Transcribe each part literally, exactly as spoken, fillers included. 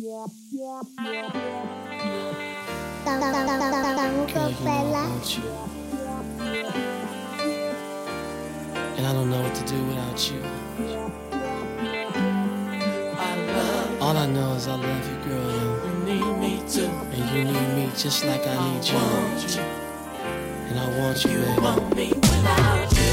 And I don't know what to do without you. All I know is I love you, girl. You need me too, and you need me just like I need you. And I want you, baby. You want me without you.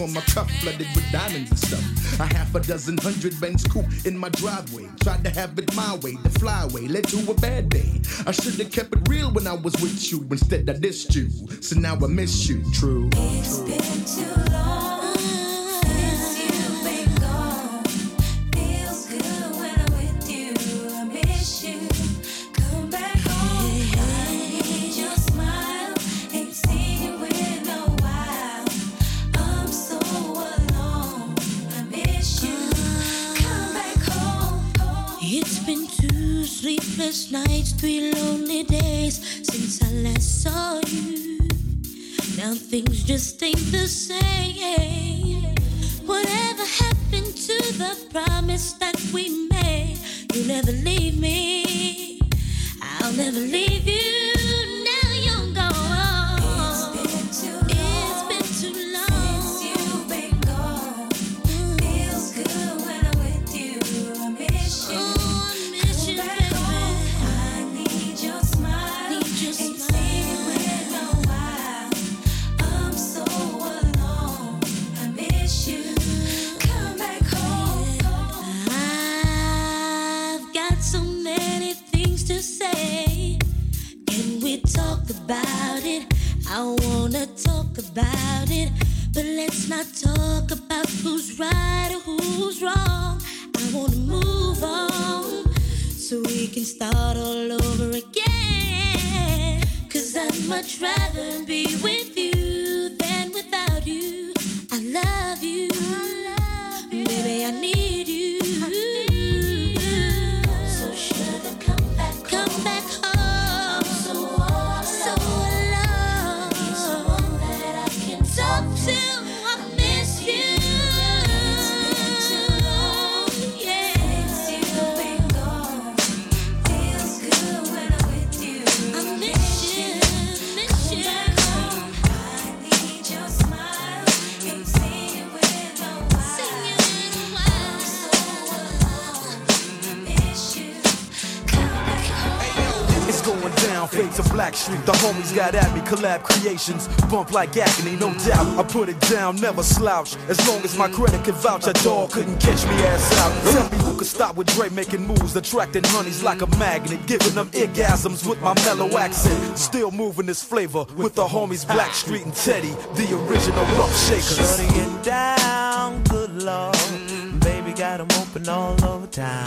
On my cuff, flooded with diamonds and stuff. A half a dozen hundred Benz coupe in my driveway. Tried to have it my way, the flyway led to a bad day. I should have kept it real when I was with you. Instead I dissed you, so now I miss you. True. It's been too long. Sleepless nights, three lonely days since I last saw you. Now things just ain't the same. Whatever happened to the promise that we made? You'll never leave me. I'll never leave you. Now you're gone. It's been too long. It's been too long since you've been gone. Mm. Feels good when I'm with you. I miss you. Oh. About it, I wanna talk about it, but let's not talk. talk about who's right or who's wrong. I want to move on so we can start all over again. Cause I'd much rather be with you than without you. I love you, I love you. Baby, I need you. I need you. So sugar, come back come home. Back home. Fades of Black Street, the homies got at me, collab creations, bump like agony, no doubt, I put it down, never slouch, as long as my credit could vouch, a dog couldn't catch me ass out, tell me who could stop with Dre making moves, attracting honeys like a magnet, giving them orgasms with my mellow accent, still moving this flavor, with the homies Black Street and Teddy, the original rough shakers. Shutting it down, good lord, baby got them open all over town.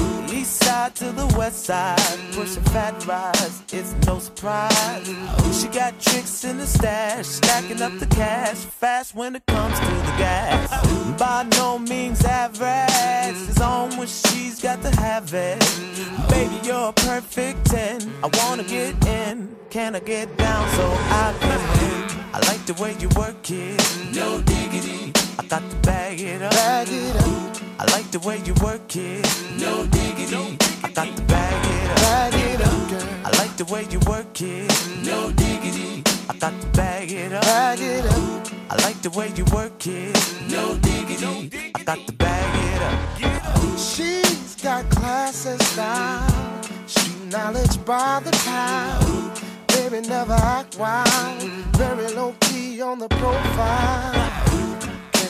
East side to the west side, pushing fat rides, it's no surprise. She got tricks in the stash, stacking up the cash, fast when it comes to the gas. By no means average, it's on when she's got to have it. Baby, you're a perfect ten, I wanna get in, can I get down so I can? I like the way you work it, no diggity, I got to bag it up, bag it up. I like the way you work it, no diggity, I got to bag it up, bag it up, girl. I like the way you work it, no diggity, I got to bag it up, bag it up. I like the way you work it, no diggity, I got to bag it up. She's got class and style, she knowledge by the pound. Baby never act wild, very low key on the profile.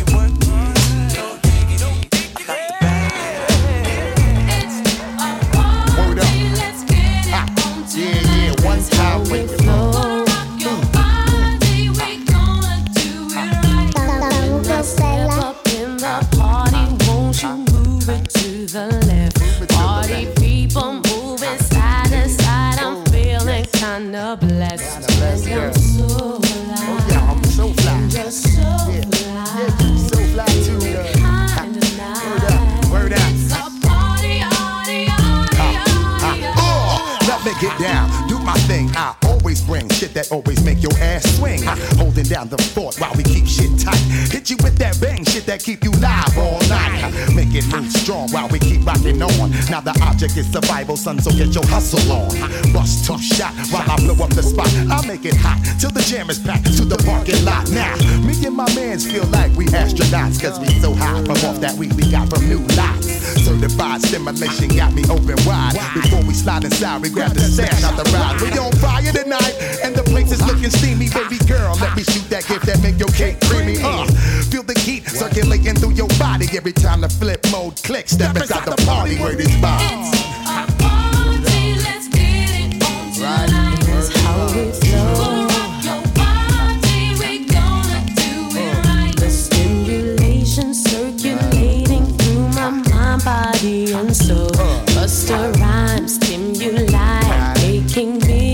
That always make your ass swing. Huh? Holding down the fort while we keep shit tight. Hit you with that bang shit that keep you live all night. Huh? Make it move strong while we keep rocking on. Now the object is survival, son, so get your hustle on. Huh? Bust tough shot while I blow up the spot. I'll make it hot till the jam is packed to the parking lot. Now, me and my mans feel like we astronauts, cause we so high from off that weed we got from new lots. Certified stimulation got me open wide. Before we slide inside, we grab the stash out the ride. We on fire tonight, and the place is looking steamy, baby girl. Let me shoot that gift that make your cake creamy. Uh, feel the heat circulating through your body every time the flip mode clicks. Step inside the party where this vibe. It's a party, let's get it on tonight. That's how it flows. We'll rock your body, we're gonna do it right. The stimulation circulating through my mind, body, and soul. Busta rhymes, stimuli, making me.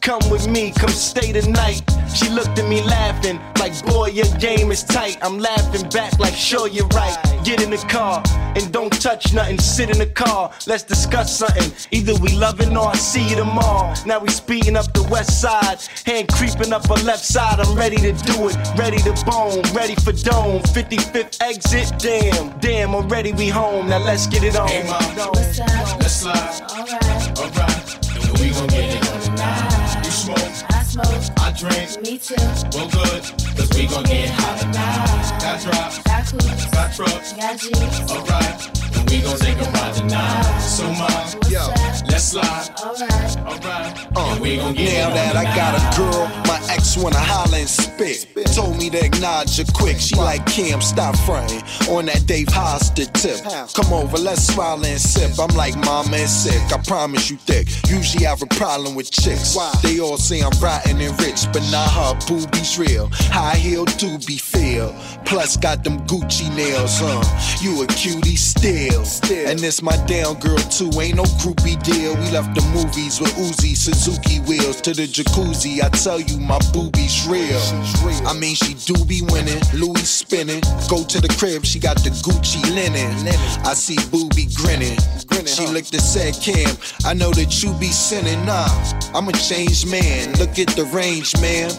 Come with me, come stay the night. She looked at me laughing, like, boy, your game is tight. I'm laughing back like, sure, you're right. Get in the car, and don't touch nothing. Sit in the car, let's discuss something. Either we loving or I see you tomorrow. Now we speeding up the west side, hand creeping up her left side. I'm ready to do it, ready to bone, ready for dome. fifty-fifth exit, damn, damn, already we home. Now let's get it on. Hey, mom, what's up? Let's slide. All right, all right, we gon' get it on tonight. Smoke. I smoke, I drink, me too. Well, good, cause we gon' get hot tonight. Got drops, got clues, got trucks, got G's. Alright, and we gon' take a ride tonight. So, mom, yo, let's slide. Alright, alright, uh, and we gon' get now it on that tonight. I got a girl, my ex wanna holler and spit. Told me to acknowledge her quick. She like, Kim, stop frontin' on that Dave Hosted tip. Come over, let's smile and sip. I'm like, mama is sick, I promise you thick. Usually I have a problem with chicks. They all say I'm rotten and rich, but not her boobies real. High heel do be feel. Plus got them Gucci nails, huh? You a cutie still. still. And this my down girl too, ain't no groupie deal. We left the movies with Uzi, Suzuki wheels. To the jacuzzi, I tell you my boobies real. real. I mean she do be winning, Louis spinning. Go to the crib, she got the Gucci linen. linen. I see boobie grinning. grinning she huh? Looked and said, Cam, I know that you be sinning. Nah, I'ma change man. Look at the range, man.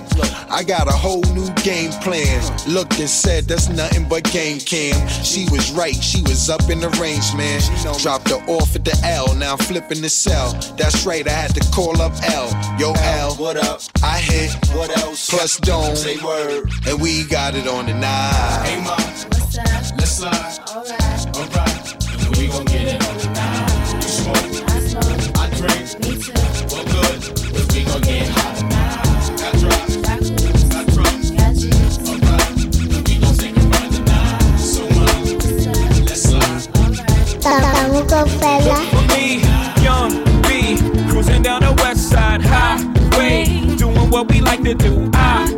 I got a whole new game plan. Looked and said, that's nothing but game cam. She was right, she was up in the range, man. Dropped her off at the L, now I'm flipping the cell. That's right, I had to call up L. Yo, L, what up? I hit, what else? Plus don't say word, and we got it on the night. Hey, mom, what's up? Let's slide. Alright, alright, and we gon' get it on the night. You smoke, I smoke, I drink, me too. Well, good. We gon' get hot tonight. Got drops, got clues, got trucks, got G's. Alright, we gon' take a ride tonight. So much, let's slide. Alright. For me, young B, cruising down the west side highway, doing what we like to do. I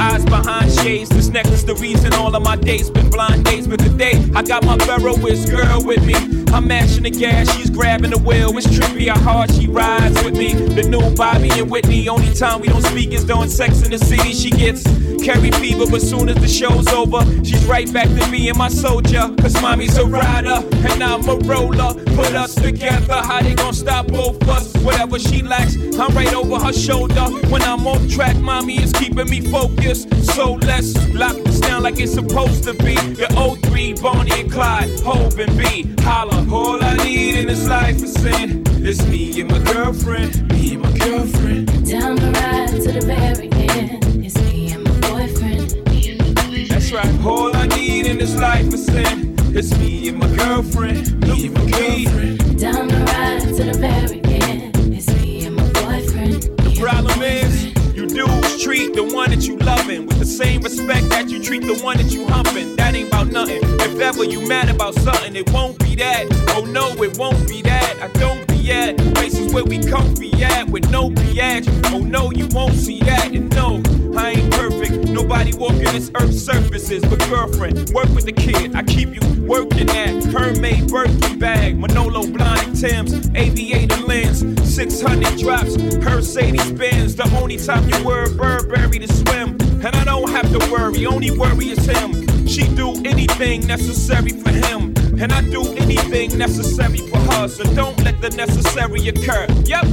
eyes behind shades, this necklace the reason all of my dates been blind dates. But today, I got my Ferrowist girl with me. I'm mashing the gas, she's grabbing the wheel. It's trippy how hard she rides with me. The new Bobby and Whitney, only time we don't speak is during Sex in the City. She gets carry fever, but soon as the show's over, she's right back to me and my soldier. Cause mommy's a rider, and I'm a roller. Put us together, how they gon' stop both us? Whatever whatever she lacks, I'm right over her shoulder. When I'm off track, mommy is keeping me focused. So let's lock this down like it's supposed to be. Your O three, Bonnie and Clyde, Hope and B. Holla. All I need in this life is sin. It's me and my girlfriend, me and my girlfriend. Down the ride to the very end. It's me and my boyfriend, me and my boyfriend. That's right. All I need in this life is sin. It's me and my girlfriend, me and my girlfriend. Down the ride to the very end. It's me and my boyfriend. The problem is, you dudes treat the one that you loving with the same respect that you treat the one that you humping. That ain't about nothing. If ever you mad about something, it won't be that. Oh no, it won't be that. I don't be at places where we comfy at with no biatch. Oh no, you won't see that. And no, I ain't perfect. Nobody walking this earth's surfaces. But girlfriend, work with the kid. I keep you working at Hermaid birthday bag, Manolo blind Tim's, aviator lens, six hundred drops, Mercedes Benz. The only time you wear Burberry to swim, and I don't have to worry. Only worry is him. She do anything necessary for him, and I do anything necessary for her. So don't let the necessary occur. Yep.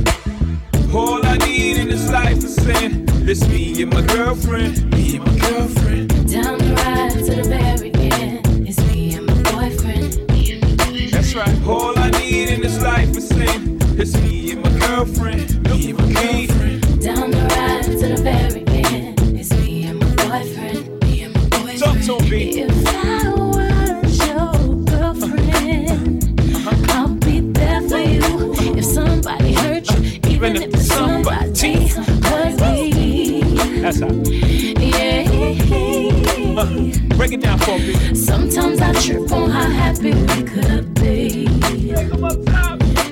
All I need in this life is sin. It's me and my girlfriend, me and my girlfriend. Down the ride to the very end. It's me and my boyfriend, me and my boyfriend. That's right. All I need in this life is sin. It's me and my girlfriend, me and my girlfriend. Down the ride to the very end. It's me and my boyfriend, me and my boyfriend. Talk to me. If I was your girlfriend, uh-huh. I'll be there for you. If somebody hurt you, even if somebody hurt me, that's how. Yeah. Uh, break it down for me. Sometimes I trip on how happy we could be.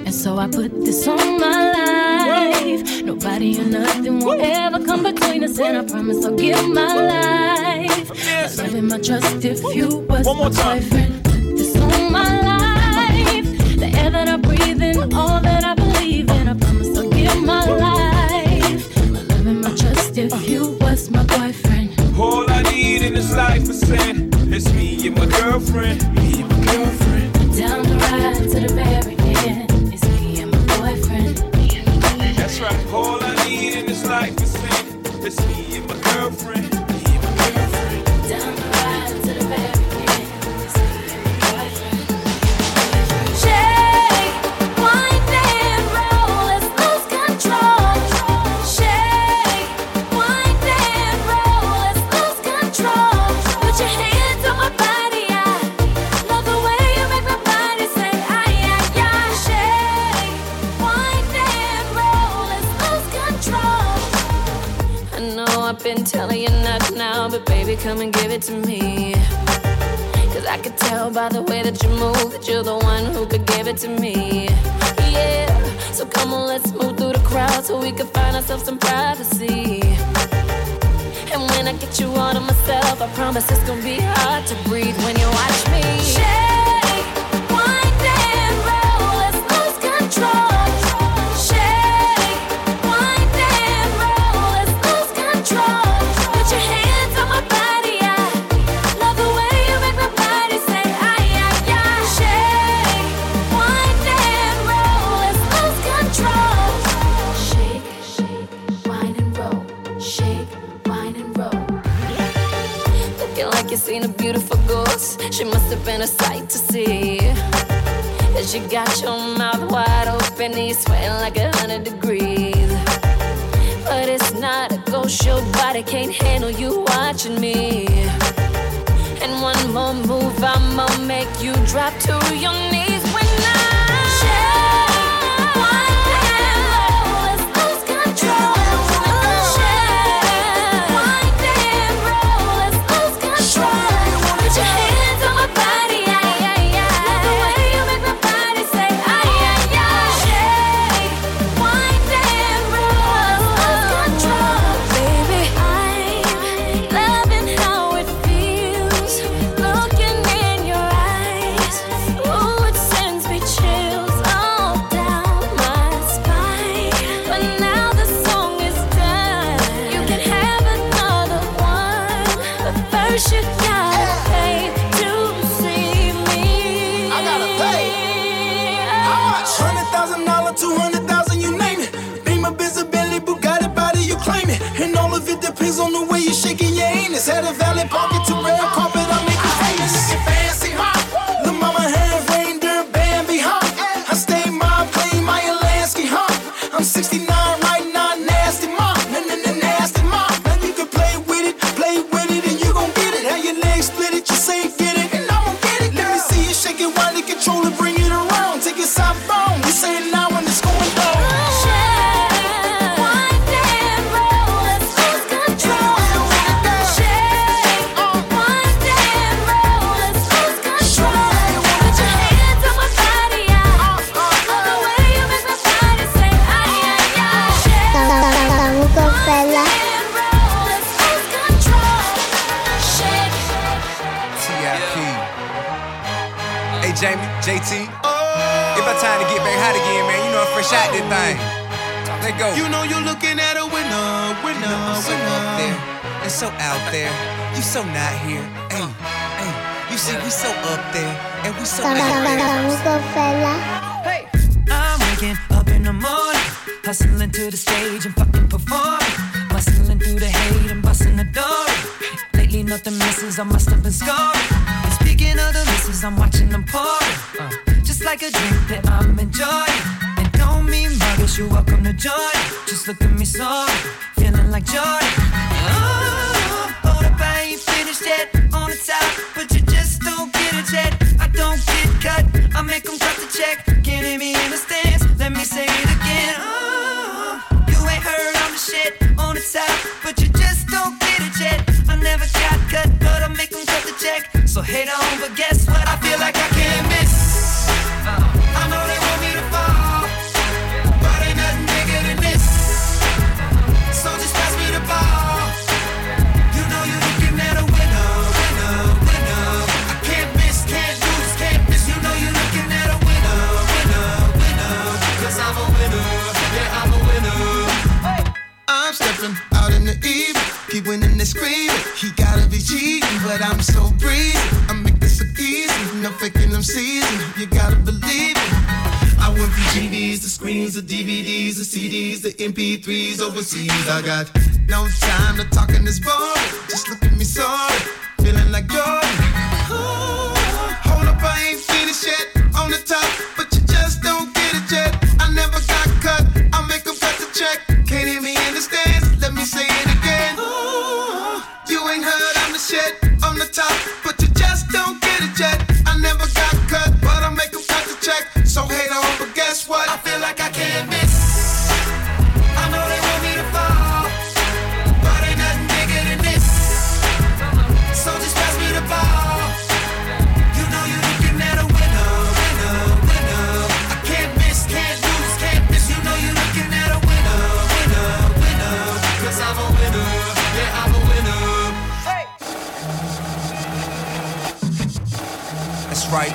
And so I put this on my life. Nobody or nothing will ever come between us, and I promise I'll give my life. Yes. I'll live my trust if you was one more time. My boyfriend. Put this on my life. The air that I breathe in, all that I believe in, I promise. My life, my love and my trust. If you was my boyfriend, all I need in this life is sin. It's me and my girlfriend, me and my girlfriend. Down the ride to the very end. It's me and my boyfriend, me and my boyfriend. That's right. All I need in this life is sin. It's me and my girlfriend, me and my girlfriend. Down the ride to the very end. It's me and my boyfriend. Shake, wind and roll. Been telling you not now, but baby, come and give it to me. Cause I could tell by the way that you move that you're the one who could give it to me. Yeah, so come on, let's move through the crowd so we can find ourselves some privacy. And when I get you all to myself, I promise it's gonna be hard to breathe when you watch me. Shake, wind and roll, let's lose control. Seen a beautiful ghost, she must have been a sight to see. And she got your mouth wide open, and you're sweating like a hundred degrees. But it's not a ghost, your body can't handle you watching me. And one more move, I'ma make you drop to your knees when I shake, wind and roll, let's lose control. depends on the way you shaking your anus. Had a valley pocket to red carpet, I make you famous. Looking fancy, huh? Lil' mama had reindeer, Bambi, huh? I stay mob clean, my Alaska, huh? I'm sixty-nine right now, nasty mom, nasty mom. Now you can play with it, play with it, and you gon' get it. How your legs split it, you say get it, and I'ma get it. Let me see you shake it while you control it, bring it around, take it southbound. You say it now when it's going down. Jamie, J T, oh. It's about time to get back hot again, man. You know I'm fresh out this thing. Let go. You know you're looking at a winner, winner, you know, so winner. Up there and so out there. You so not here. Hey, hey. You see, we so up there and we so out there. Hey, I'm waking up in the morning, hustling to the stage and fucking performing, bustling through the hate and busting the door. Lately nothing misses, I must have been scoring. Speaking of the misses, I'm watching them pouring, uh, just like a drink that I'm enjoying. And don't mean muggers, you're welcome to join. Just look at me sorry, feeling like joy. Oh, hold up, I ain't finished yet. On the top, but you just don't get it yet. I don't get cut, I make them cut the check. Can't hear me in the stands, let me say it again. Oh, you ain't heard I'm the shit. On the top, but you just don't get it yet. I never got cut, but I make them cut the check. So hate on, but guess what? I feel like I can't miss. I know they want me to fall, but ain't nothing bigger than this. So just pass me the ball. You know you're looking at a winner, winner, winner. I can't miss, can't lose, can't miss. You know you're looking at a winner, winner, winner. 'Cause I'm a winner, yeah, I'm a winner. Hey. I'm stepping out in the evening, keep winning and screaming. He gotta be cheating, but I'm so breezy. I make this so easy, no faking, I'm seasoned. You gotta believe it. I went from G Ds to screens to D V Ds to C Ds to M P threes overseas. I got no time to talk in this boring. Just look at me sorry, feeling like Jordan. Ooh, hold up, I ain't finished yet. On the top, but you just don't get it yet. I never got cut, I make them cut the check. Can't hear me in the stands, let me say it again. Ooh, you ain't heard I'm the shit. On the top, but you just don't get it yet. I never got cut, but I make them cut the check. So hate on, but guess what? I feel like I can't miss. I know they want me to fall, but ain't nothing bigger than this. So just pass me the ball. Right.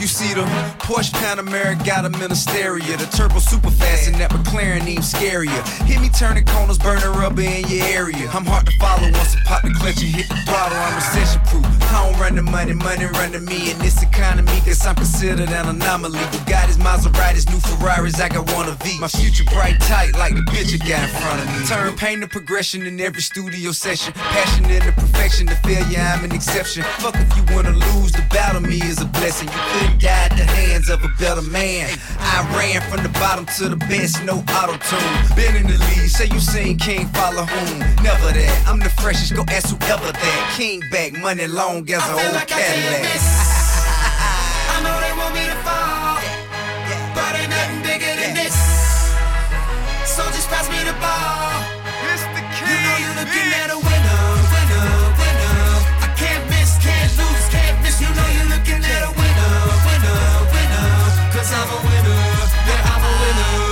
You see the Porsche Panamera got a Ministeria. The turbo super fast and that McLaren even scarier. Hit me turning corners, burning rubber in your area. I'm hard to follow once I pop the clutch and hit the throttle. I'm recession proof. I don't run the money, money run to me in this economy. 'Cause I'm considered an anomaly. Bugattis, Maseratis, new Ferraris, I got one of these. My future bright tight like the bitch you got in front of me. Turn pain to progression in every studio session. Passion into perfection, the failure I'm an exception. Fuck if you wanna lose, the battle me is a blessing. You couldn't die at the hands of a better man. I ran from the bottom to the best, no auto-tune. Been in the league, say you seen King follow whom. Never that, I'm the freshest, go ask whoever that. King back, money long as an old like Cadillac. I, I know they want me to fall, but ain't nothing bigger than this. So just pass me the ball. You know you're looking at a winner, winner, winner. I can't miss, can't lose, can't miss. You know you're looking at a winner, winner, winner. 'Cause I'm a winner, yeah, I'm a winner.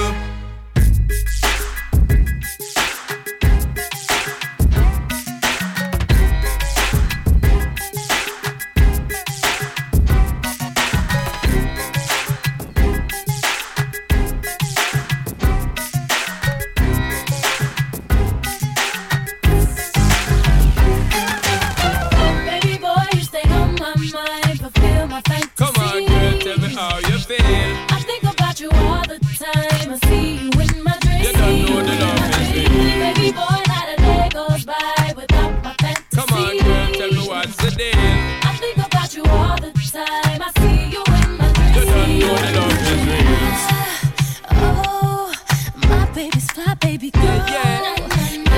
baby's fly, baby girl. Yeah.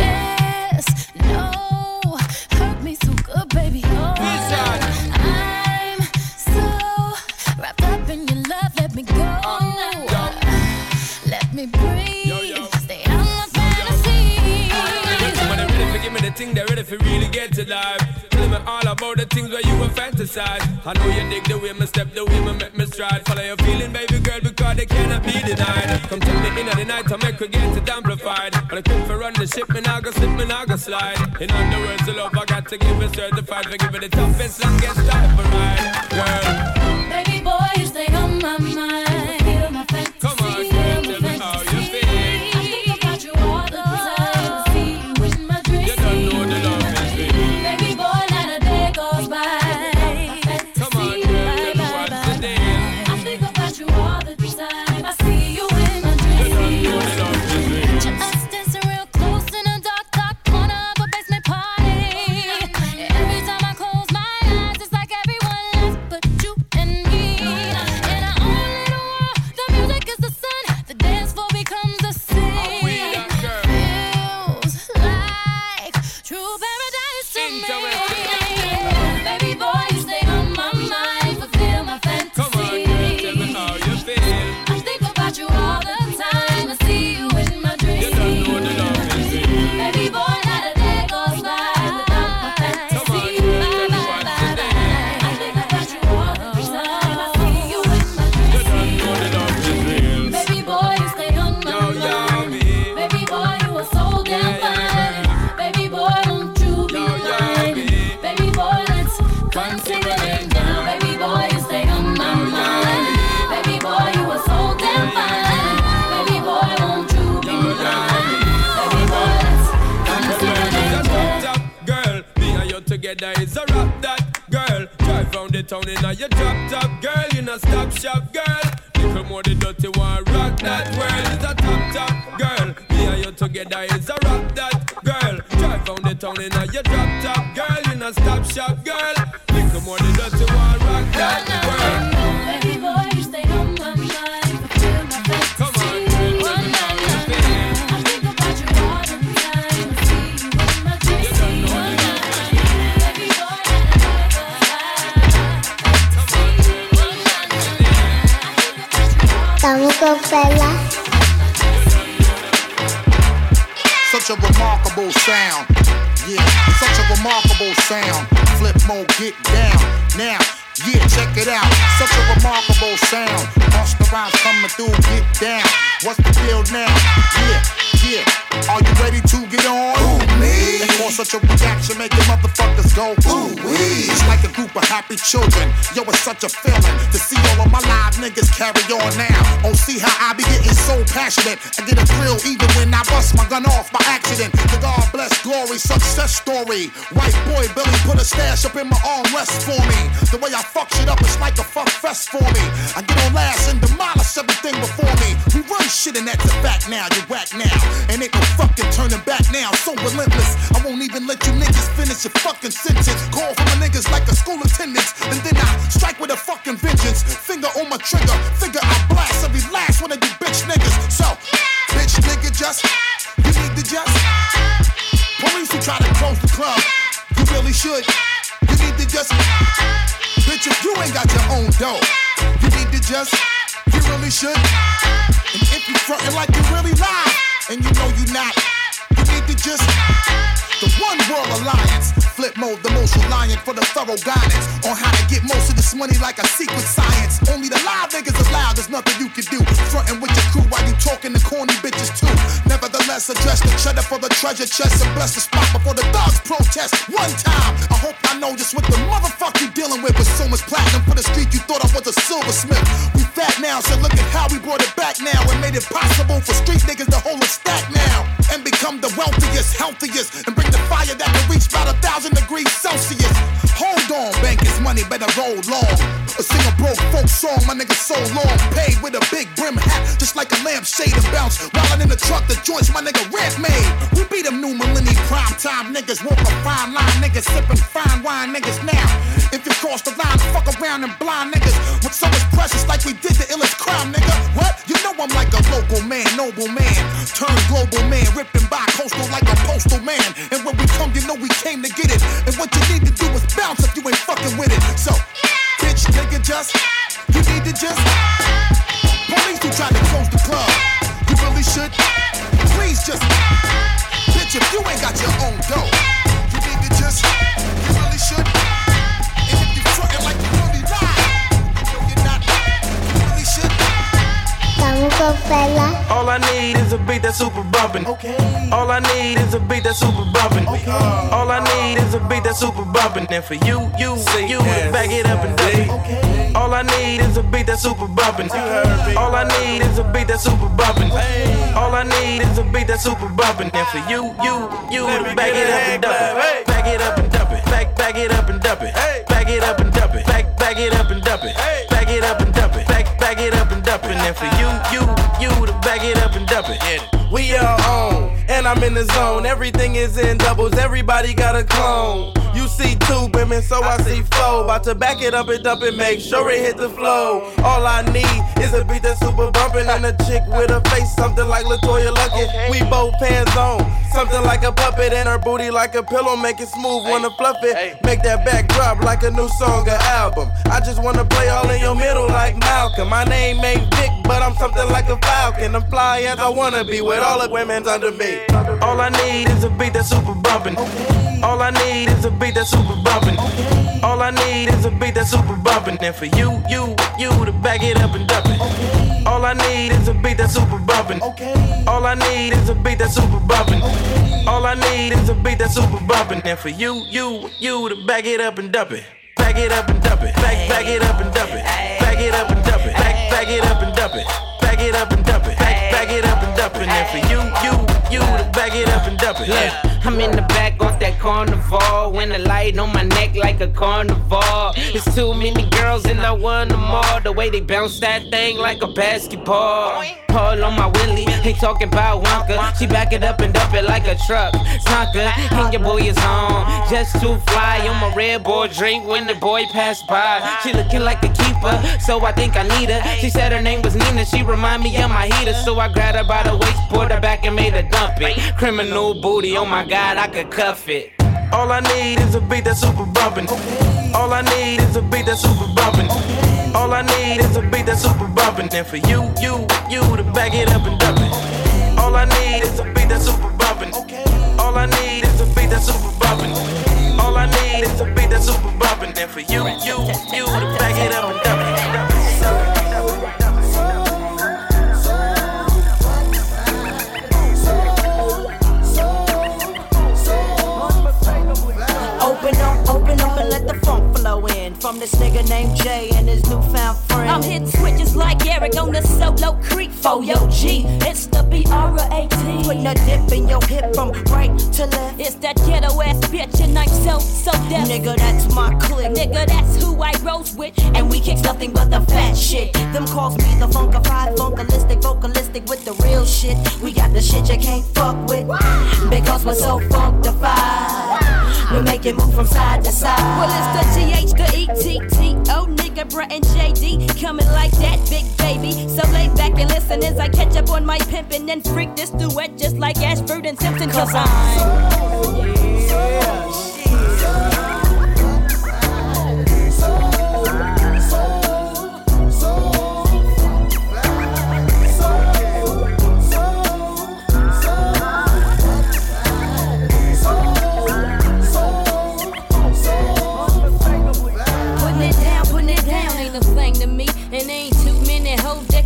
Yes, no, hurt me so good, baby. Oh, I'm so wrapped up in your love. Let me go, let me breathe. Stay out my fantasy. When I'm ready for, give me the thing they're ready for, really get to life. Me all about the things where you were fantasize. I know you dig the way my step, the way my make me stride. Follow your feeling, baby girl, because they cannot be denied. Come take me in at the night, I make her get it amplified. When I come for run the ship, me now go slip, me now go slide. In other words, the love I got to give it certified. For give it the toughest, longest time for mine, girl. Baby boy, you stay on my mind. Feel my fantasy. Come on, girl, tell me how you feel. I think about you all the time. See you in my dreams. You don't know the love. It's a rap that, girl. Drive round the town in a your drop top, girl. You not stop shop, girl. Little more the dirty one, rock that world. It's a top top, girl. Me and you together, it's a rap that, girl. Drive round the town in a your drop top, girl. You not stop shop, girl. Little more the dirty one, rock that world. Baby boy, you stay on my mind. Such a remarkable sound, yeah, such a remarkable sound. Flip mode, get down now, yeah, check it out. Such a remarkable sound. Monster rhymes coming through, get down. What's the deal now? Yeah, yeah. Are you ready to get on? Ooh, me. They call such a reaction, making motherfuckers go ooh wee. It's like a group of happy children. Yo, it's such a feeling to see all of my live niggas carry on now. Oh, see how I be getting so passionate. I get a thrill even when I bust my gun off by accident. The God bless glory, success story. White boy Billy put a stash up in my armrest for me. The way I fuck shit up, it's like a fuck fest for me. I get on last and demolish everything before me. We run shit and that's a fact now. You whack now, and ain't no fucking turning back now. So relentless, I won't even let you niggas finish your fucking sentence. Call for my niggas like a school attendance, and then I strike with a fucking vengeance. Finger on my trigger, figure I blast every last one of you bitch niggas. So, yeah. Bitch nigga, just yeah. You need to just yeah. Police who try to close the club, yeah. You really should. Yeah. You need to just yeah. Bitch, if you ain't got your own dough, yeah. You need to just yeah. You really should. Yeah. And if you frontin' like you really lie, and you know you not, you need to just the One World Alliance. Flip mode, the most reliant for the thorough guidance on how to get most of this money like a secret science. Only the live niggas allowed, there's nothing you can do. Frontin' with your crew while you talking to corny bitches too. Nevertheless, address the cheddar for the treasure chest and bless the spot before the thugs protest. One time, I hope I know just what the motherfucker you dealing with. With so much platinum for the street, you thought I was a silversmith. We fat now, so look at how we brought it back now. And made it possible for street niggas to hold a stack now. And become the wealthiest, healthiest, and bring the fire that can reach about a thousand degrees Celsius. Hold on, bank is money, better roll long. could sing a broke folk song, my nigga so long. Paid with a big brim hat, just like a lampshade to bounce. Wildin' in the truck, the joints my nigga Red made. We be them new millennial prime time niggas. Walk a fine line, niggas sippin' fine wine niggas now. If you cross the line, fuck around and blind niggas. With so much precious like we did the illest crime, nigga. What? You know I'm like a local man, noble man. Turned global man, rippin' by coastal like a postal man. And when we come, you know we came to get it. And what you need to do is bounce if you ain't fucking with it. So, yeah. Bitch, nigga, just, yeah. You need to just, yeah. Police who try to close the club, yeah. You really should, yeah. Please just, yeah. Bitch, if you ain't got your own dough, yeah. You need to just, yeah. You really should, yeah. And if you frontin' like you really lie, you know you're not, yeah. You really should, yeah. All I need is a beat that's super bumpin', okay. All I need is a beat that's super bumpin', okay. All I need is a beat that's super bumpin'. And for you, you, see you, yes. Back it up and dig, okay. All I need is a beat that's super bumpin', okay. All I need is a beat that's super bumpin', okay. All I need is a beat that's super bumpin'. And for you, you, you, back it up and dump it. Back it up and dump it. Back, back it up and dump it. Back it up and dump it. Back, back it up and dump it. Back it up and dump it. Back, back it up and dump it. And for you, you, you, to back it up and dump it. We are on, and I'm in the zone. Everything is in doubles, everybody got a clone. You see two women, so I see four. About to back it up and dump it, make sure it hit the flow. All I need is a beat that's super bumpin'. I'm a chick with a face, something like LaToya Luckett, okay. We both pants on, something like a puppet. And her booty like a pillow, make it smooth, wanna fluff it. Make that back drop like a new song or album. I just wanna play all in your middle like Malcolm. My name ain't Dick, but I'm something like a falcon. I'm fly as I wanna be with all the women's under me. All I need is a beat that's super bumpin', okay. All I need is a beat that's super bumpin', okay. All I need is a beat that's super bumpin'. And for you, you, you to back it up and dump it, okay. All I need is a beat that's super bumpin', okay. All I need is a beat that's super bumpin', okay. All I need is a beat that's super bumpin'. And for you, you, you to back it up and dump it. Back it up and dump it. Back, back it up and dump it. Back it up and dump it. Back, back it up and dump it. Back it up and dump it. Back, back it up and dump it. And for you, you, you to back it up and dump it. Yeah. I'm in the back off that carnival, when the light on my neck like a carnival. It's too many girls and I want them all. The way they bounce that thing like a basketball. Pull on my willy, they talking about Wonka. She back it up and dump it like a truck. Tonka, and your boy is on. Just too fly on my Red Bull drink when the boy passed by. She looking like a keeper, so I think I need her. She said her name was Nina, she remind me of my heater. So I grabbed her by the waist, poured her back and made her dump it. Criminal booty on my God, I could cuff it. All I need is a beat that's super bumpin', okay. All I need is a beat that's super bumpin', okay. All I need is a beat that's super bumpin'. And for you, you, you to back it up and dump it, okay. All I need is a beat that's super bumpin', okay. All I need is a beat that's super bumpin', okay. All I need is a beat that's super bumpin'. And for you, you, you to back it up and dump it. From this nigga named Jay and his newfound friend. I'm hitting switches like Eric on the solo creek. For yo G, it's the B R A T. Putting a dip in your hip from right to left. It's that ghetto ass bitch and I'm so, so deaf. Nigga, that's my clique. Nigga, that's who I rose with. And we kick nothing but the fat shit. Them calls me the funkified, funkalistic, vocalistic with the real shit. We got the shit you can't fuck with. Because we're so funkified. We make it move from side to side. Well, it's the G H, the E T T O, nigga, bruh, and J D. Coming like that, big baby. So lay back and listen as I catch up on my pimpin' and freak this duet just like Ashford and Simpson. Cause I'm so, yeah, she's so, so, so, so, so.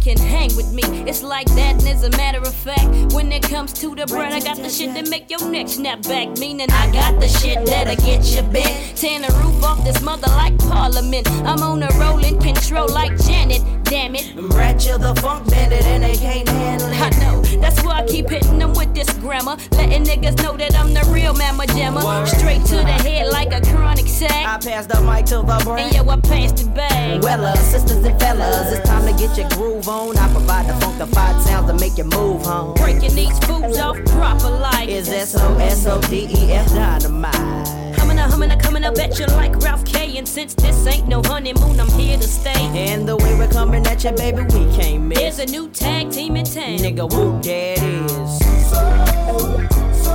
Can hang with me, it's like that, and as a matter of fact, when it comes to the bread, I got the shit that make your neck snap back. Meaning I got the shit that'll get you bent. Tearing the roof off this mother like Parliament. I'm on a rolling control like Janet. Damn it, Ratchet the funk bandit and they can't handle it. I know, that's why I keep hitting them with this grammar. hammer. Letting niggas know that I'm the real mama jammer. Word. Straight to the head like a chronic sack. I pass the mic to the brain. And yo, I pass the bag. Well, uh, sisters and fellas, it's time to get your groove on. I provide the funkified sounds to make you move home. Breaking these foods off proper like. Is S O S O D E F dynamite. Coming up, coming up at you like Ralph K. And since this ain't no honeymoon, I'm here to stay. And the way we're coming at you, baby, we can't miss. There's a new tag team in town. Nigga, whoop, that is. So, so.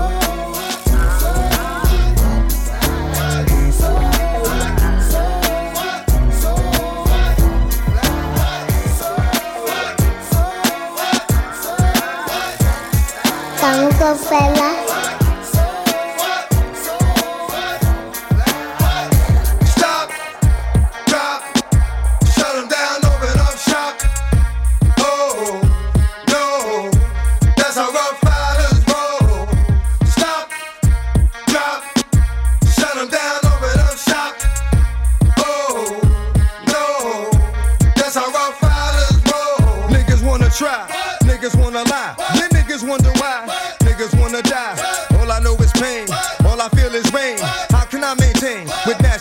Tango fella.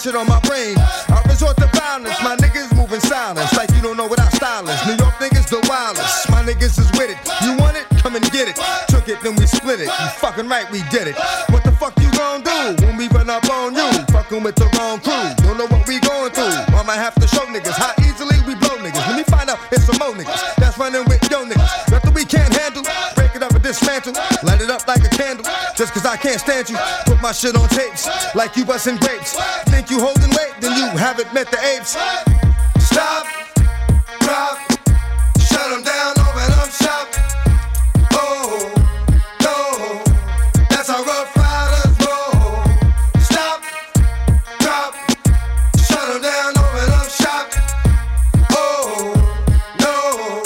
On my brain, I resort to violence. My niggas moving silence, like you don't know what I style is. New York niggas the wildest. My niggas is with it. You want it? Come and get it. Took it, then we split it. You fucking right, we did it. What the fuck you gon' do when we run up on you? Fucking with the wrong crew. Don't know what we going through. I might have to show niggas how easily we blow niggas. When we find out it's some more niggas that's running with yo niggas. Nothing we can't handle. Break it up and dismantle. Light it up like a candle. Just cause I can't stand you. Put my shit on tapes like you bustin' grapes. Think you holdin' weight, then you haven't met the apes. Stop, drop, shut them down, open up shop. Oh, no, that's how rough riders roll. Stop, drop, shut them down, open up shop. Oh, no,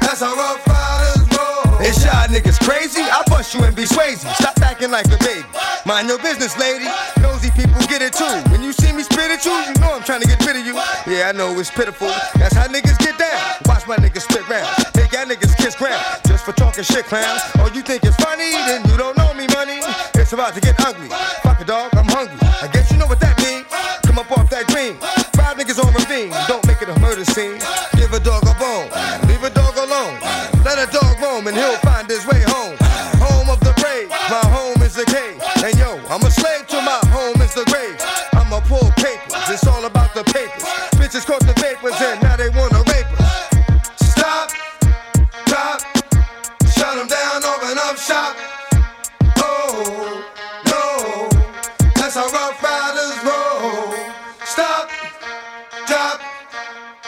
that's how rough riders roll. It's y'all niggas crazy, I bust you and be Swayze. Stop acting like a baby, mind your business lady. Nosy people get it too. When you see me spit at you, you know I'm trying to get rid of you. Yeah, I know it's pitiful. That's how niggas get down. Watch my niggas spit round. Make y'all niggas kiss ground. Just for talking shit, clowns. Oh, you think it's funny? Then you don't know me, money. It's about to get ugly. Fuck a dog, I'm hungry. I guess you know what that means. Come up off that green. Five niggas on ravine. Don't make it a murder scene. Give a dog a bone. Leave a dog alone. Let a dog roam and he'll find his way home. Home of the brave. My home is the cave. And yo, I'm a slave to my home is the grave. I'm a pull papers, it's all about the papers. Bitches caught the vapors and now they wanna rape us. Stop, drop, shut them down, open up shop. Oh, no, that's how rough riders roll. Stop, drop,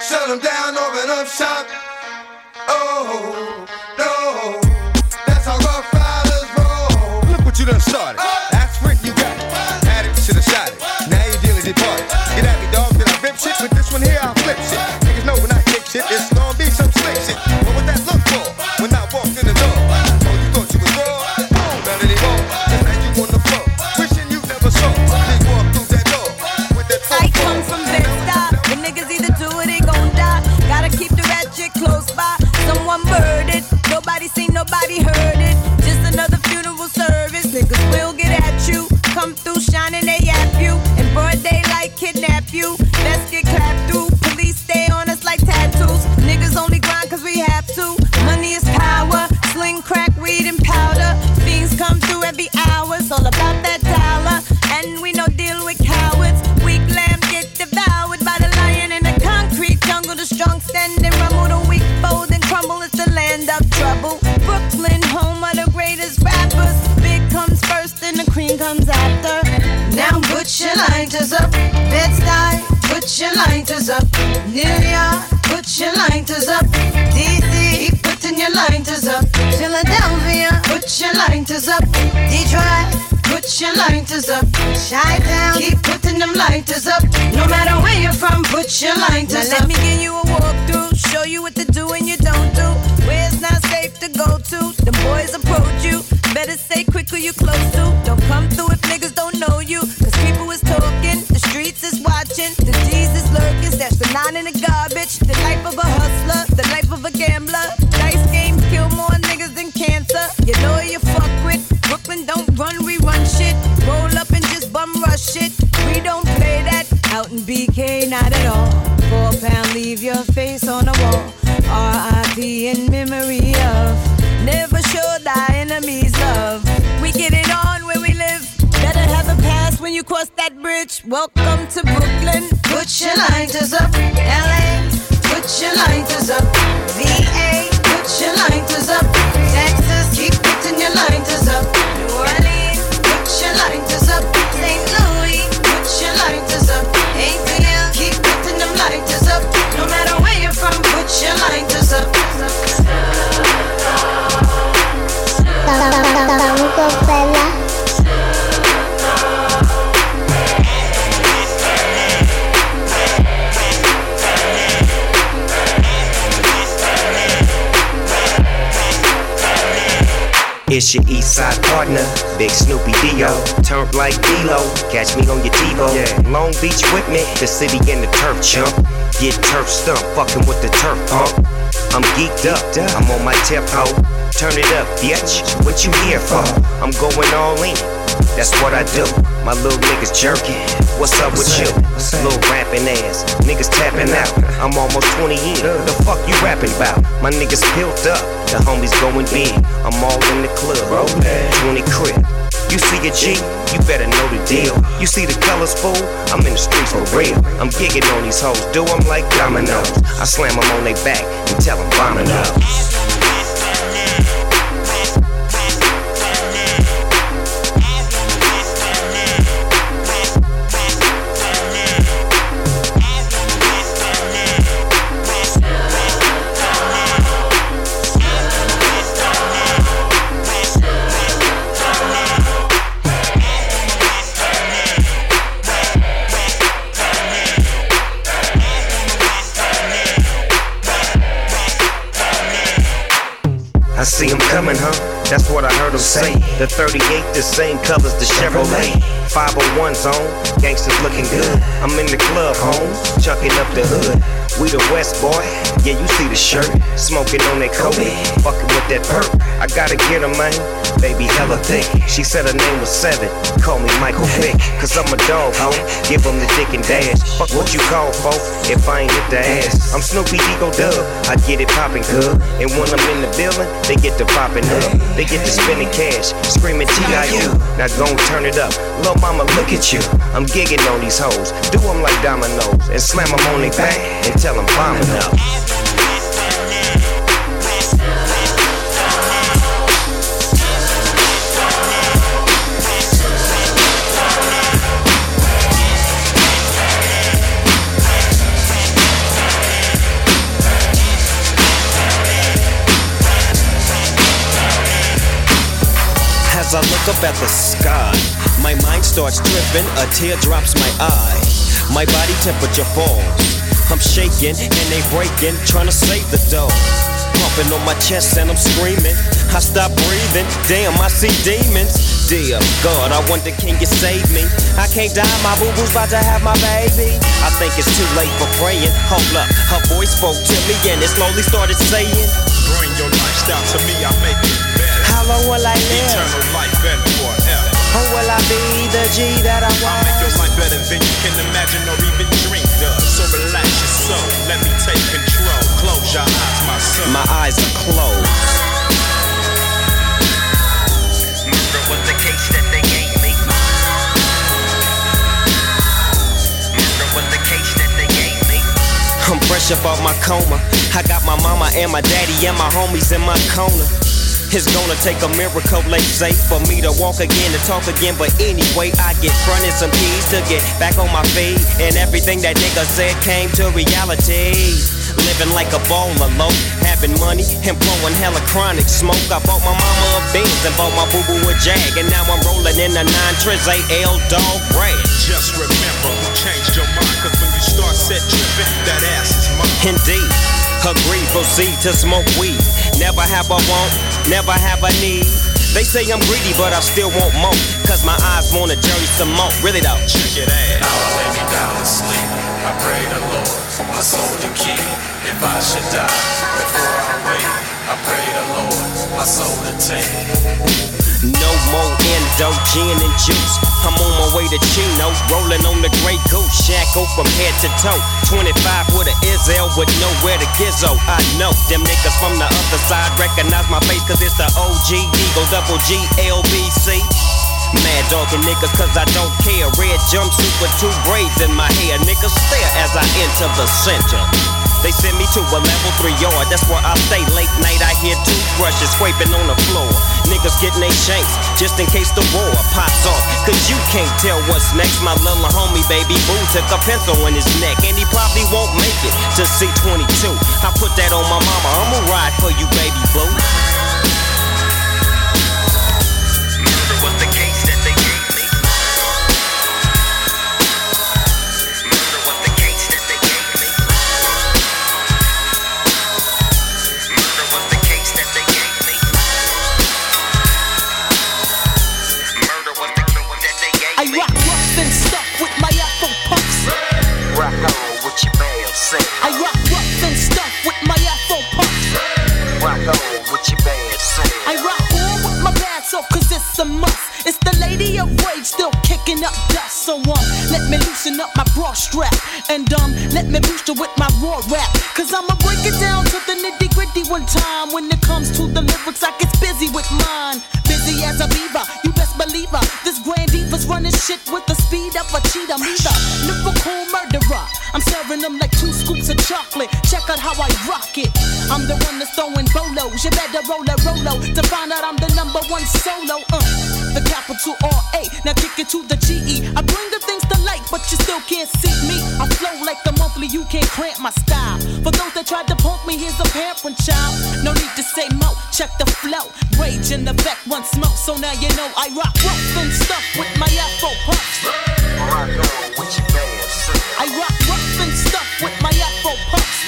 shut them down, open up shop. Oh, no, that's how rough riders roll. Look what you done started. Ask for it, you got it. Addict should have shot it. Now you dealing departed. Get at me, dog, then I rip shit. With this one here, I'll flip shit. Niggas know when I kick shit, it's gonna be some slick shit. What would that look for when I walked in the door? Oh, you thought you was raw? Oh, not anymore. Just now you on the floor, wishing you never saw. Big walk through that door with that phone. I come from Big Star. When niggas either do or they gon' die. Gotta keep the ratchet close by. Someone murdered. Nobody seen, nobody heard it. Just another funeral service. Niggas will get at you. Come through shining, they at you. In broad daylight, kidnap you. Let's get clapped through. Police stay on us like tattoos. Niggas only grind cause we have to. Money is power. Sling, crack, weed, and powder. Fiends come through every hour. It's all about that dollar. And we no deal with cowards. Weak lambs get devoured by the lion in the concrete jungle. The strong stand and rumble. The weak fold and crumble. It's the land of trouble. Brooklyn, home of the greatest rappers. Big comes first and the cream comes after. Now put your lighters up. Bed-Stuy, put your lighters up. New York, put your lighters up. D C, putting your lighters up. Philadelphia, put your lighters up. Detroit, put your lighters up. Chi-Town, keep putting them lighters up. No matter where you're from, put your lighters now up. Let me give you a walkthrough, show you what to do and you don't do. Where it's not safe to go to, the boys approach you. Better stay quick who you close to. Don't come through if niggas don't know you. Cause people is talking, the streets is watching. The G's is lurking, that's the nine in the garbage. The life of a hustler, the life of a gambler. Dice games kill more niggas than cancer. You know who you fuck with, leave your face on the wall. R I P in memory of. Never show thy enemies love. We get it on where we live. Better have a pass when you cross that bridge. Welcome to Brooklyn. Put your lighters up. L A, put your lighters up. V A, put your lighters up. Texas, keep putting your lighters up. New Orleans, put your lighters up. Saint Louis, put your lighters up. A T L, keep putting them lighters up. No matter where you're from, put your lighters up. It's your east side partner, Big Snoopy Dio. Turf like D-Lo, catch me on your TiVo. Yeah. Long Beach with me, the city and the turf chump. Get turf stumped, fucking with the turf pump. I'm geeked up, I'm on my tempo. Turn it up, bitch, what you here for? I'm going all in, that's what I do. My little niggas jerking, what's up with you? Little rapping ass, niggas tapping out. I'm almost twenty in, the fuck you rapping about? My niggas built up, the homies going big. I'm all in the club, twenty crib. You see a G, you better know the deal. You see the colors, fool, I'm in the streets for real. I'm gigging on these hoes, do them like dominoes. I slam them on their back and tell them bombing up. I see him coming, huh? That's what I heard him say. The thirty-eight, the same colors, the Chevrolet. five oh one zone, gangsters looking good. I'm in the club, home, chucking up the hood. We the West, boy, yeah, you see the shirt. Smoking on that Kobe, fucking with that perp. I gotta get her, man, baby hella thick. She said her name was Seven, call me Michael Vick. Cause I'm a dog, ho, give him the dick and dash. Fuck what you call, folk, if I ain't hit the ass. I'm Snoopy Eagle Dub, I get it poppin', good. And when I'm in the building, they get to poppin' up. They get to spending cash, screaming T I U. Now gon' turn it up, lil' mama look at you. I'm gigging on these hoes, do them like dominoes. And slam them on their back, and tell them bombin' up. As I look up at the sky, my mind starts tripping, a tear drops my eye. My body temperature falls, I'm shaking and they breaking, trying to save the dough. Pumping on my chest and I'm screaming, I stop breathing, damn I see demons. Dear God, I wonder can you save me? I can't die, my boo-boo's about to have my baby. I think it's too late for praying, hold up, her voice spoke to me and it slowly started saying, bring your lifestyle to me, I make it better. How long will I live? Eternal life and forever. Or will I be the G that I want? I'll make your life better than you can imagine or even dream of. So relax your soul, let me take control. Close your eyes, my son. My eyes are closed. Murder was the case that they gave me. Murder was the case that they gave me. I'm fresh up off my coma. I got my mama and my daddy and my homies in my corner. It's gonna take a miracle, they say, for me to walk again and talk again. But anyway, I get fronted some keys to get back on my feet. And everything that nigga said came to reality. Living like a baller, low, having money and blowing hella chronic smoke. I bought my mama a Benz and bought my boo-boo a Jag. And now I'm rolling in a nine trizay L dog red. Just remember who changed your mind, cause when you start set tripping, that ass is mine. Indeed, agree, proceed to smoke weed. Never have a want, never have a need. They say I'm greedy, but I still want more. Cause my eyes wanna journey some more. Really though, check it out. Now I lay me down and sleep. I pray the Lord for my soul to keep. If I should die before I wake, I pray the Lord my soul to take. No more endo, gin and juice. I'm on my way to Chino's, rolling on the Grey Goose, shackled from head to toe. twenty-five with an Izzel with nowhere to gizzo. I know them niggas from the other side recognize my face, cause it's the O G Eagle, double G, L B C. Mad dogging niggas cause I don't care. Red jumpsuit with two braids in my hair. Niggas stare as I enter the center. They send me to a level three yard, that's where I stay. Late night I hear toothbrushes scraping on the floor. Niggas getting they shanks, just in case the war pops off. Cause you can't tell what's next. My little homie baby boo took a pencil in his neck, and he probably won't make it to C twenty-two. I put that on my mama, I'ma ride for you baby boo. Murder was the case that they gave me. Murder was the case that they gave me. Murder was the case that they gave me. Murder was the case that they gave me. I rock rough and stuff with my Afro Puffs. Rock on with your bell set. I rock rough and stuff with my Afro Puffs. Rock on with your bad set. I rock on with my bad self, cause it's a must. It's the lady of rage still kicking up dust. So um, let me loosen up my bra strap, and um, let me boost her with my raw rap. Cause I'ma break it down to the nitty gritty one time. When it comes to the lyrics, I get busy with mine. Busy as a beaver, you best believe her. This grand diva's running shit with the speed of a cheetah. Me the lyrical murderer, I'm serving them like two scoops of chocolate. Check out how I rock it. I'm the one that's throwing bolos. You better roll a rolo to find out I'm the number one solo. Uh. The capital R A, now kick it to the G E. I bring the things to light, but you still can't see me. I flow like the monthly, you can't cramp my style. For those that tried to punk me, here's a parent child. No need to say mo, check the flow. Rage in the back once more, so now you know I rock rough and stuff with my Afro Puffs. Rock on with your bad self. I rock rough and stuff with my Afro Puffs.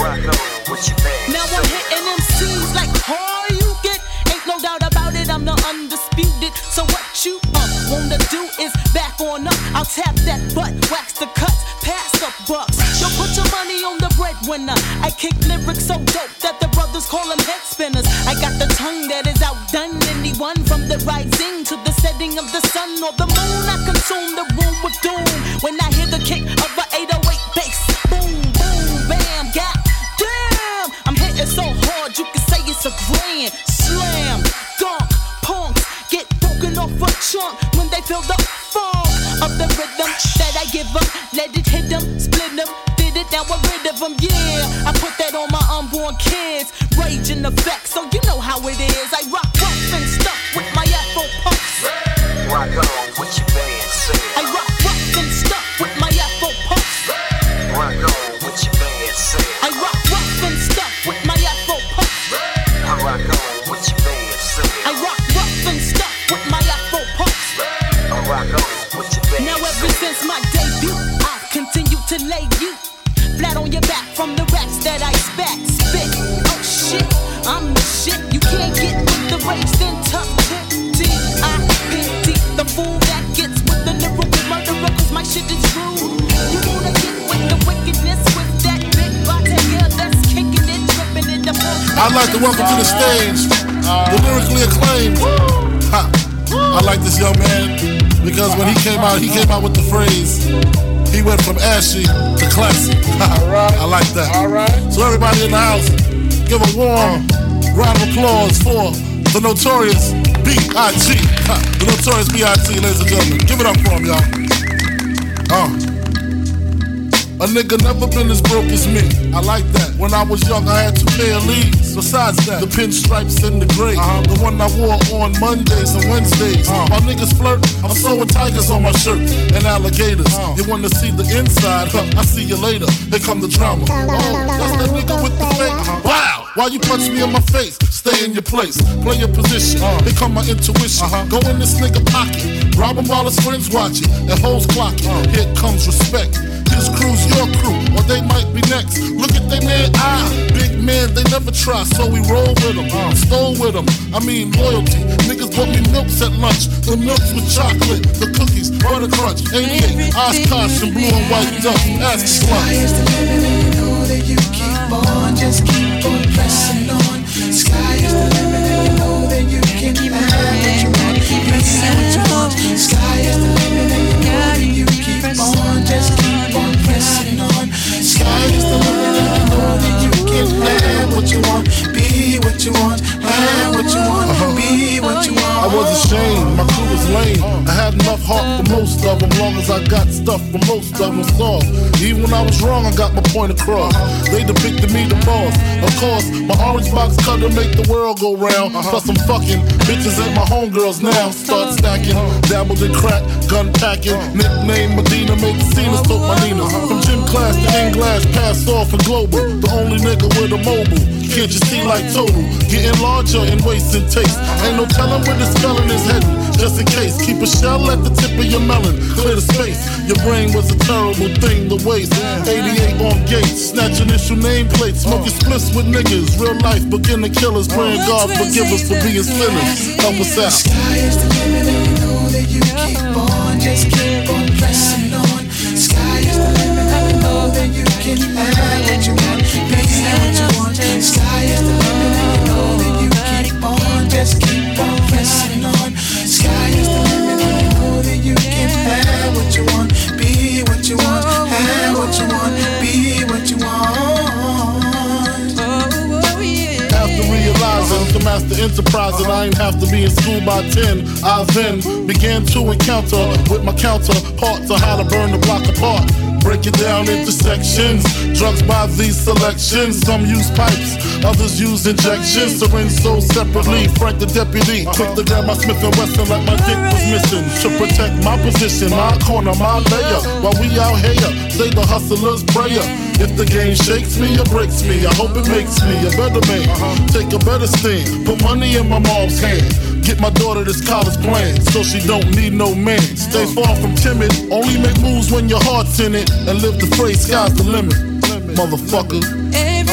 Rock on with your bad self. Now I'm hitting M Cs like hard you get. Ain't no doubt about it, I'm the undisputed. So what you up wanna do is back on up. I'll tap that butt, wax the cuts, pass the bucks. Yo, put your money on the breadwinner. I kick lyrics so dope that the brothers call them head spinners. I got the tongue that is outdone anyone. From the rising to the setting of the sun or the moon, I consume the room with doom. When I hear the kick of an eight oh eight bass, boom, boom, bam, god damn, I'm hitting so hard you can say it's a grand slam. Dunk, punks get broken off a chunk when they feel the fall of the rhythm that I give them. Let it hit them, split them, did it, now I'm rid of them, yeah. I put that on my unborn kids, rage in effect, so you know how it is. I rock rough and stuff with my Afro Puffs. Rock on with your band set. I rock rough and stuff with my Afro Puffs. Rock on with your band set. I rock rough and stuff with my Afro Puffs. I rock on with your band set. I rock rough and stuff with my Afro Puffs. Now ever since my debut, I've continued to lay you flat on your back from the raps that I spat. Spit, oh shit, I'm the shit. You can't get with the rage, then tough tip. D I P T, the fool that gets with the lyrical murderer, cause my shit is true. You wanna get with the wickedness with that big body girl that's kicking it, tripping in the floor. I'd like to welcome to the stage the lyrically acclaimed. Ha. I like this young man because when he came out, he came out with the phrase, he went from ashy to classic. I like that. All right. So everybody in the house, give a warm round of applause for the Notorious B I G The Notorious B I G, ladies and gentlemen. Give it up for him, y'all. Uh. A nigga never been as broke as me. I like that. When I was young, I had two pair of leads. Besides that, the pinstripes and the gray. Uh-huh. The one I wore on Mondays and Wednesdays. Uh-huh. My niggas flirt. I'm sewing tigers on my shirt and alligators. Uh-huh. You wanna see the inside? Huh. I see you later. Here come the drama. Oh, that's that nigga with the fake. Uh-huh. Wow! Why you punch me in my face? Stay in your place. Play your position. Uh-huh. Here come my intuition. Uh-huh. Go in this nigga pocket. Rob him while his friends watch it. And hoes clock it. Uh-huh. Here comes respect. His crew's your crew, or they might be next. Look at they man eye, big man, they never try. So we roll with them, uh, stole with them. I mean loyalty, niggas bought me milks at lunch. The milks with chocolate, the cookies, butter crunch. eighty-eight, Oshkosh and blue and white duck, ask sluts. Sky is the limit, you know that you keep on, just keep on pressing on. Sky is the limit, you know that you can keep on, that you want, keep pressing on. Sky is the was a shame, my crew was lame. I had enough heart for most of them, long as I got stuff for most of them soft. Even when I was wrong, I got my point across. They depicted me the boss. Of course, my orange box cutter make the world go round. Plus I'm fucking bitches at my homegirls now. Start stacking, dabbled in crack, gun packing. Nickname Medina, made the scenes, took my Nina. From gym class to in glass, passed off and global. The only nigga with a mobile. Can't you see like total? Getting larger and wasting taste. Ain't no telling where the spelling is heading. Just in case, keep a shell at the tip of your melon. Clear the space. Your brain was a terrible thing to waste. eighty-eight on gates, snatching issue nameplates. Smoking splits with niggas. Real life begin to kill us. Praying God forgive us for being sinners. Help us out. The sky is the limit and you know that you keep on. Just keep on pressing on. Sky is the limit and you know that you can have what you want. Make what you want. Sky is the limit and you know that you keep on, just keep on pressing on. Sky is the limit and you know that you can have what you want, be what you want, have what you want, be what you want. After realizing to master enterprise and I ain't have to be in school by ten, I then began to encounter with my counterpart to how to burn the block apart. Break it down into sections. Drugs by these selections. Some use pipes, others use injections. Syringe sold separately. Frank the deputy, quick to grab my Smith and Wesson like my dick was missing. To protect my position, my corner, my layer. While we out here, say the hustler's prayer. If the game shakes me or breaks me, I hope it makes me a better man. Take a better stand. Put money in my mom's hand. Get my daughter this college plan, so she don't need no man. Stay far from timid, only make moves when your heart's in it. And live the phrase, sky's the limit, motherfucker.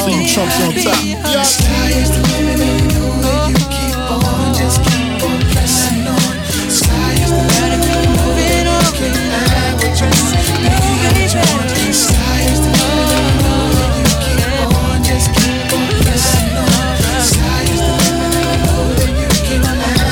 See you chumps on top. Yeah. Sky is the limit and you know that you keep on, just keep on pressing on. Sky is the limit and you know that you can have what you want, be what you want. Sky is the limit and you know that you keep on, just keep on pressing on. Sky is the limit and you know that you can have.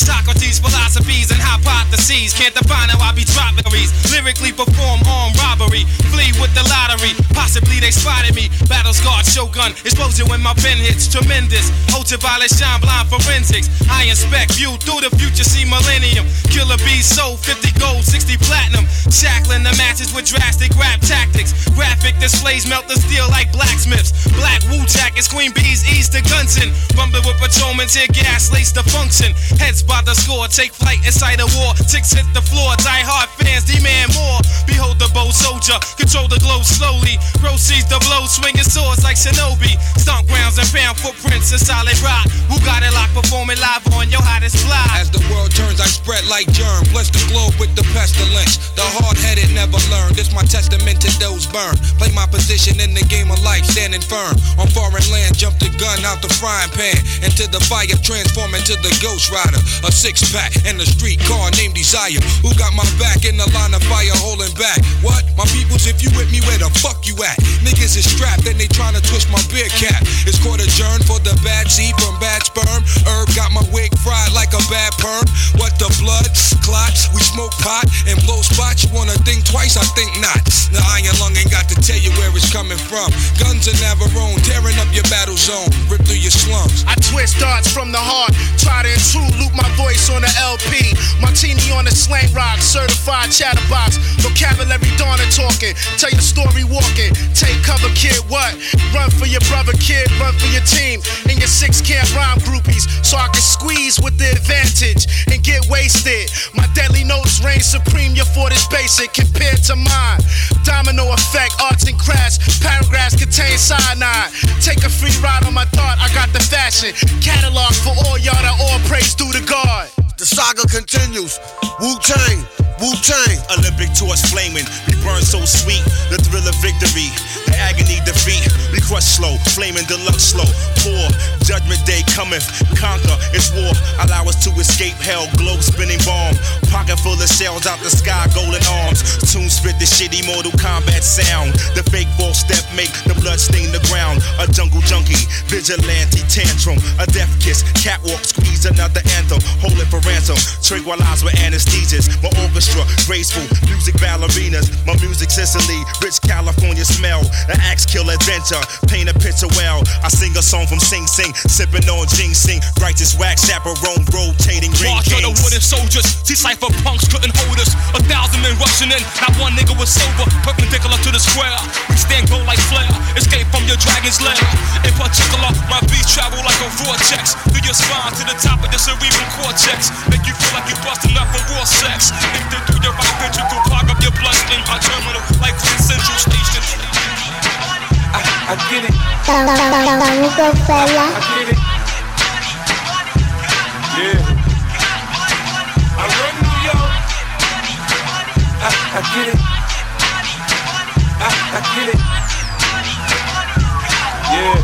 Socrates, philosophies, and hypotheses. Can't define how I be dropping these. Lyrically perform armed robbery. Flee with the lottery. Possibly they spotted me. Battle scarred shogun. Explosion when my pen hits. Tremendous. Ultraviolet shine blind forensics. I inspect you through the future. See millennium. Killer bees sold fifty gold, sixty platinum. Shackling the matches with drastic rap tactics. Graphic displays melt the steel like blacksmiths. Black Wu jackets. Queen bees ease the guns in. Rumbling with patrolmen. Tear gas lace the function. Heads by the score, take flight inside a war. Ticks hit the floor, die hard fans demand more. Behold the bold soldier, control the glow slowly. Proceeds the blow, swinging swords like shinobi. Stomp grounds and found footprints in solid rock. Who got it locked, performing live on your hottest fly. As the world turns, I spread like germ. Bless the globe with the pestilence. The hard-headed never learn. This my testament to those burned. Play my position in the game of life, standing firm. On foreign land, jump the gun out the frying pan. Into the fire, transform into the ghost rider. A six-pack and a street car named Desire. Who got my back in the line of fire holding back? What? My peoples, if you with me, where the fuck you at? Niggas is strapped and they tryna twist my beer cap. It's court adjourned for the bad seed from bad sperm. Herb got my wig fried like a bad perm. What the blood? Clots. We smoke pot and blow spots. You wanna think twice? I think not. The iron lung ain't got to tell you where it's coming from. Guns in Navarone, tearing up your battle zone. Rip through your slums. I twist darts from the heart. Try to intrude, loop my voice on the L P, martini on the slang rock, certified chatterbox, vocabulary Donna talking, tell your story walking, take cover kid, what? Run for your brother kid, run for your team, and your six can't rhyme groupies, so I can squeeze with the advantage, and get wasted, my deadly notes reign supreme, your fort is basic, compared to mine, domino effect, arts and crafts, paragraphs contain cyanide, take a free ride on my thought, I got the fashion, catalog for all y'all that all praise due to God. The saga continues. Wu-Tang, Wu-Tang. Olympic torch flaming. We burn so sweet. The thrill of victory. The agony defeat. We crush but slow, flaming deluxe slow. Poor judgment day cometh, conquer, it's war. Allow us to escape hell, globe spinning bomb. Pocket full of shells out the sky, golden arms. Soon spit the shitty Mortal Kombat sound. The fake false step make the blood stain the ground. A jungle junkie, vigilante tantrum. A death kiss, catwalk, squeeze another anthem. Hold it for ransom, tranquilize with anesthesias. My orchestra, graceful, music ballerinas. My music Sicily, rich California smell. An axe kill adventure, paint a picture well. I sing a song from Sing Sing, sipping on ginseng. Righteous wax, chaperone, rotating ring kings. March on the wooden soldiers, see cypher punks couldn't hold us. A thousand men rushing in, not one nigga was sober. Perpendicular to the square, we stand gold like flare. Escape from your dragon's lair. In particular, my beats travel like a vortex through your spine to the top of the cerebral cortex. Make you feel like you busting up from raw sex. If they do your right ventricle, clog up your bloodstream. My terminal, like Grand Central Station. I, I get it. I get it. Yeah. I run New York. I, I get it. I, I get it. Yeah.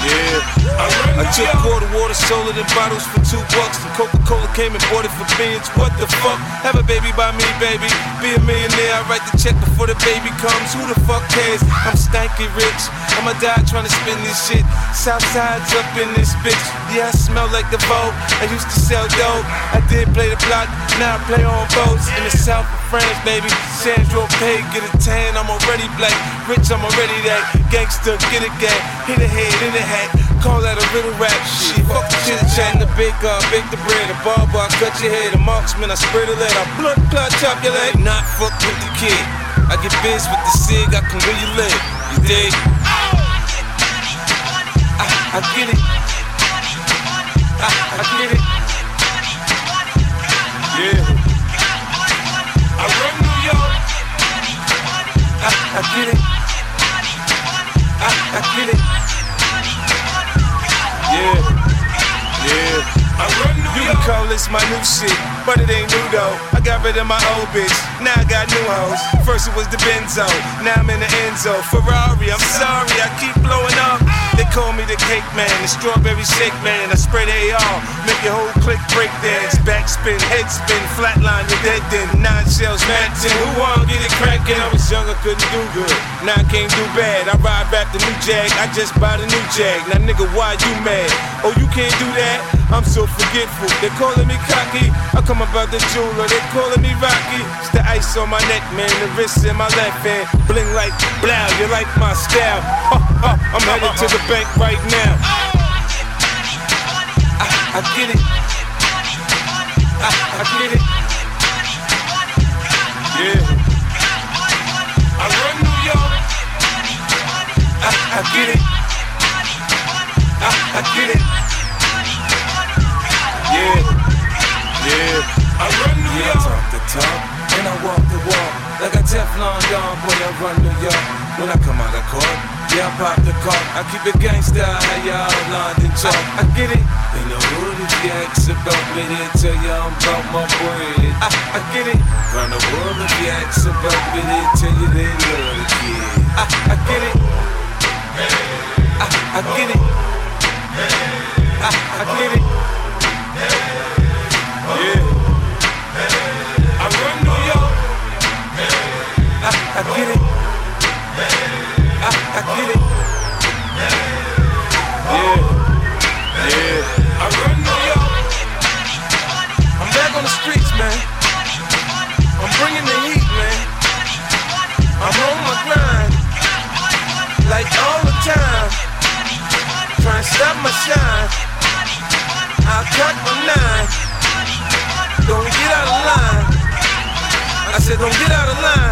Yeah. I run New York. I took quarter water, sold it in bottles for two bucks. The Coca-Cola came and bought it for beans. What the fuck? Have a baby by me, baby. Be a millionaire, I write the check before the baby comes. Who the fuck cares? I'm stanky rich. I'ma die trying to spin this shit. Southside's up in this bitch. Yeah, I smell like the Vogue. I used to sell dope. I did play the block, now I play on boats. In the south of France, baby. Sandro Pay, get a tan, I'm already black. Rich, I'm already that. Gangster, get a gang. Hit a head in the hat. Call that a riddle rap shit. Fuck the chit chat and the big uh, bake the bread. The barber, I cut your head. The marksman, I spray the lead. I blood clot, chop your leg. Not fuck with the kid. I get biz with the cig, I can really live. You dig? I, I get it. I, I get it. Yeah. I run New York. I, I get it. I, I get it. Yeah. Yeah. I run New York. You can call this my new shit, but it ain't new though. I got rid of my old bitch, now I got new hoes. First it was the Benzo, now I'm in the Enzo. Ferrari, I'm sorry, I keep blowing up. They call me the cake man, the strawberry shake man. I spray the A R, make your whole clique break dance. Backspin, headspin, flatline, you're dead then. Nine shells, matching. Who wanna get it crackin'? I was young, I couldn't do good. Now I can't do bad. I ride back the new Jag, I just buy the new Jag. Now nigga, why you mad? Oh, you can't do that? I'm so forgetful. They calling me cocky, I come about the jeweler. They calling me Rocky. It's the ice on my neck, man. The wrist in my left hand. Bling like blow. You like my style? Huh, huh. I'm headed to the bank right now. I, I get it. I, I get it. Yeah. I run New York. I, I get it. I, I get it. Yeah, yeah, I run New York. Yeah, I talk the talk, and I walk the walk. Like a Teflon don, boy, I run New York. When I come out of court, yeah, I pop the cork. I keep it gangsta, how y'all London talk. I, I get it. They know who these yaks about me, they tell you I'm about my bread. I, I get it. Round the world, the yaks about me, they tell you they love the kid. I, I get it. I, I get it. I, I get it. Yeah, I run New York. I, I get it. I, I get it. Yeah, yeah, I run New York. I'm back on the streets, man. I'm bringing the heat, man. I'm on my grind, like all the time. Trying to stop my shine. I cut my line. Don't get out of line. I said, don't get out of line.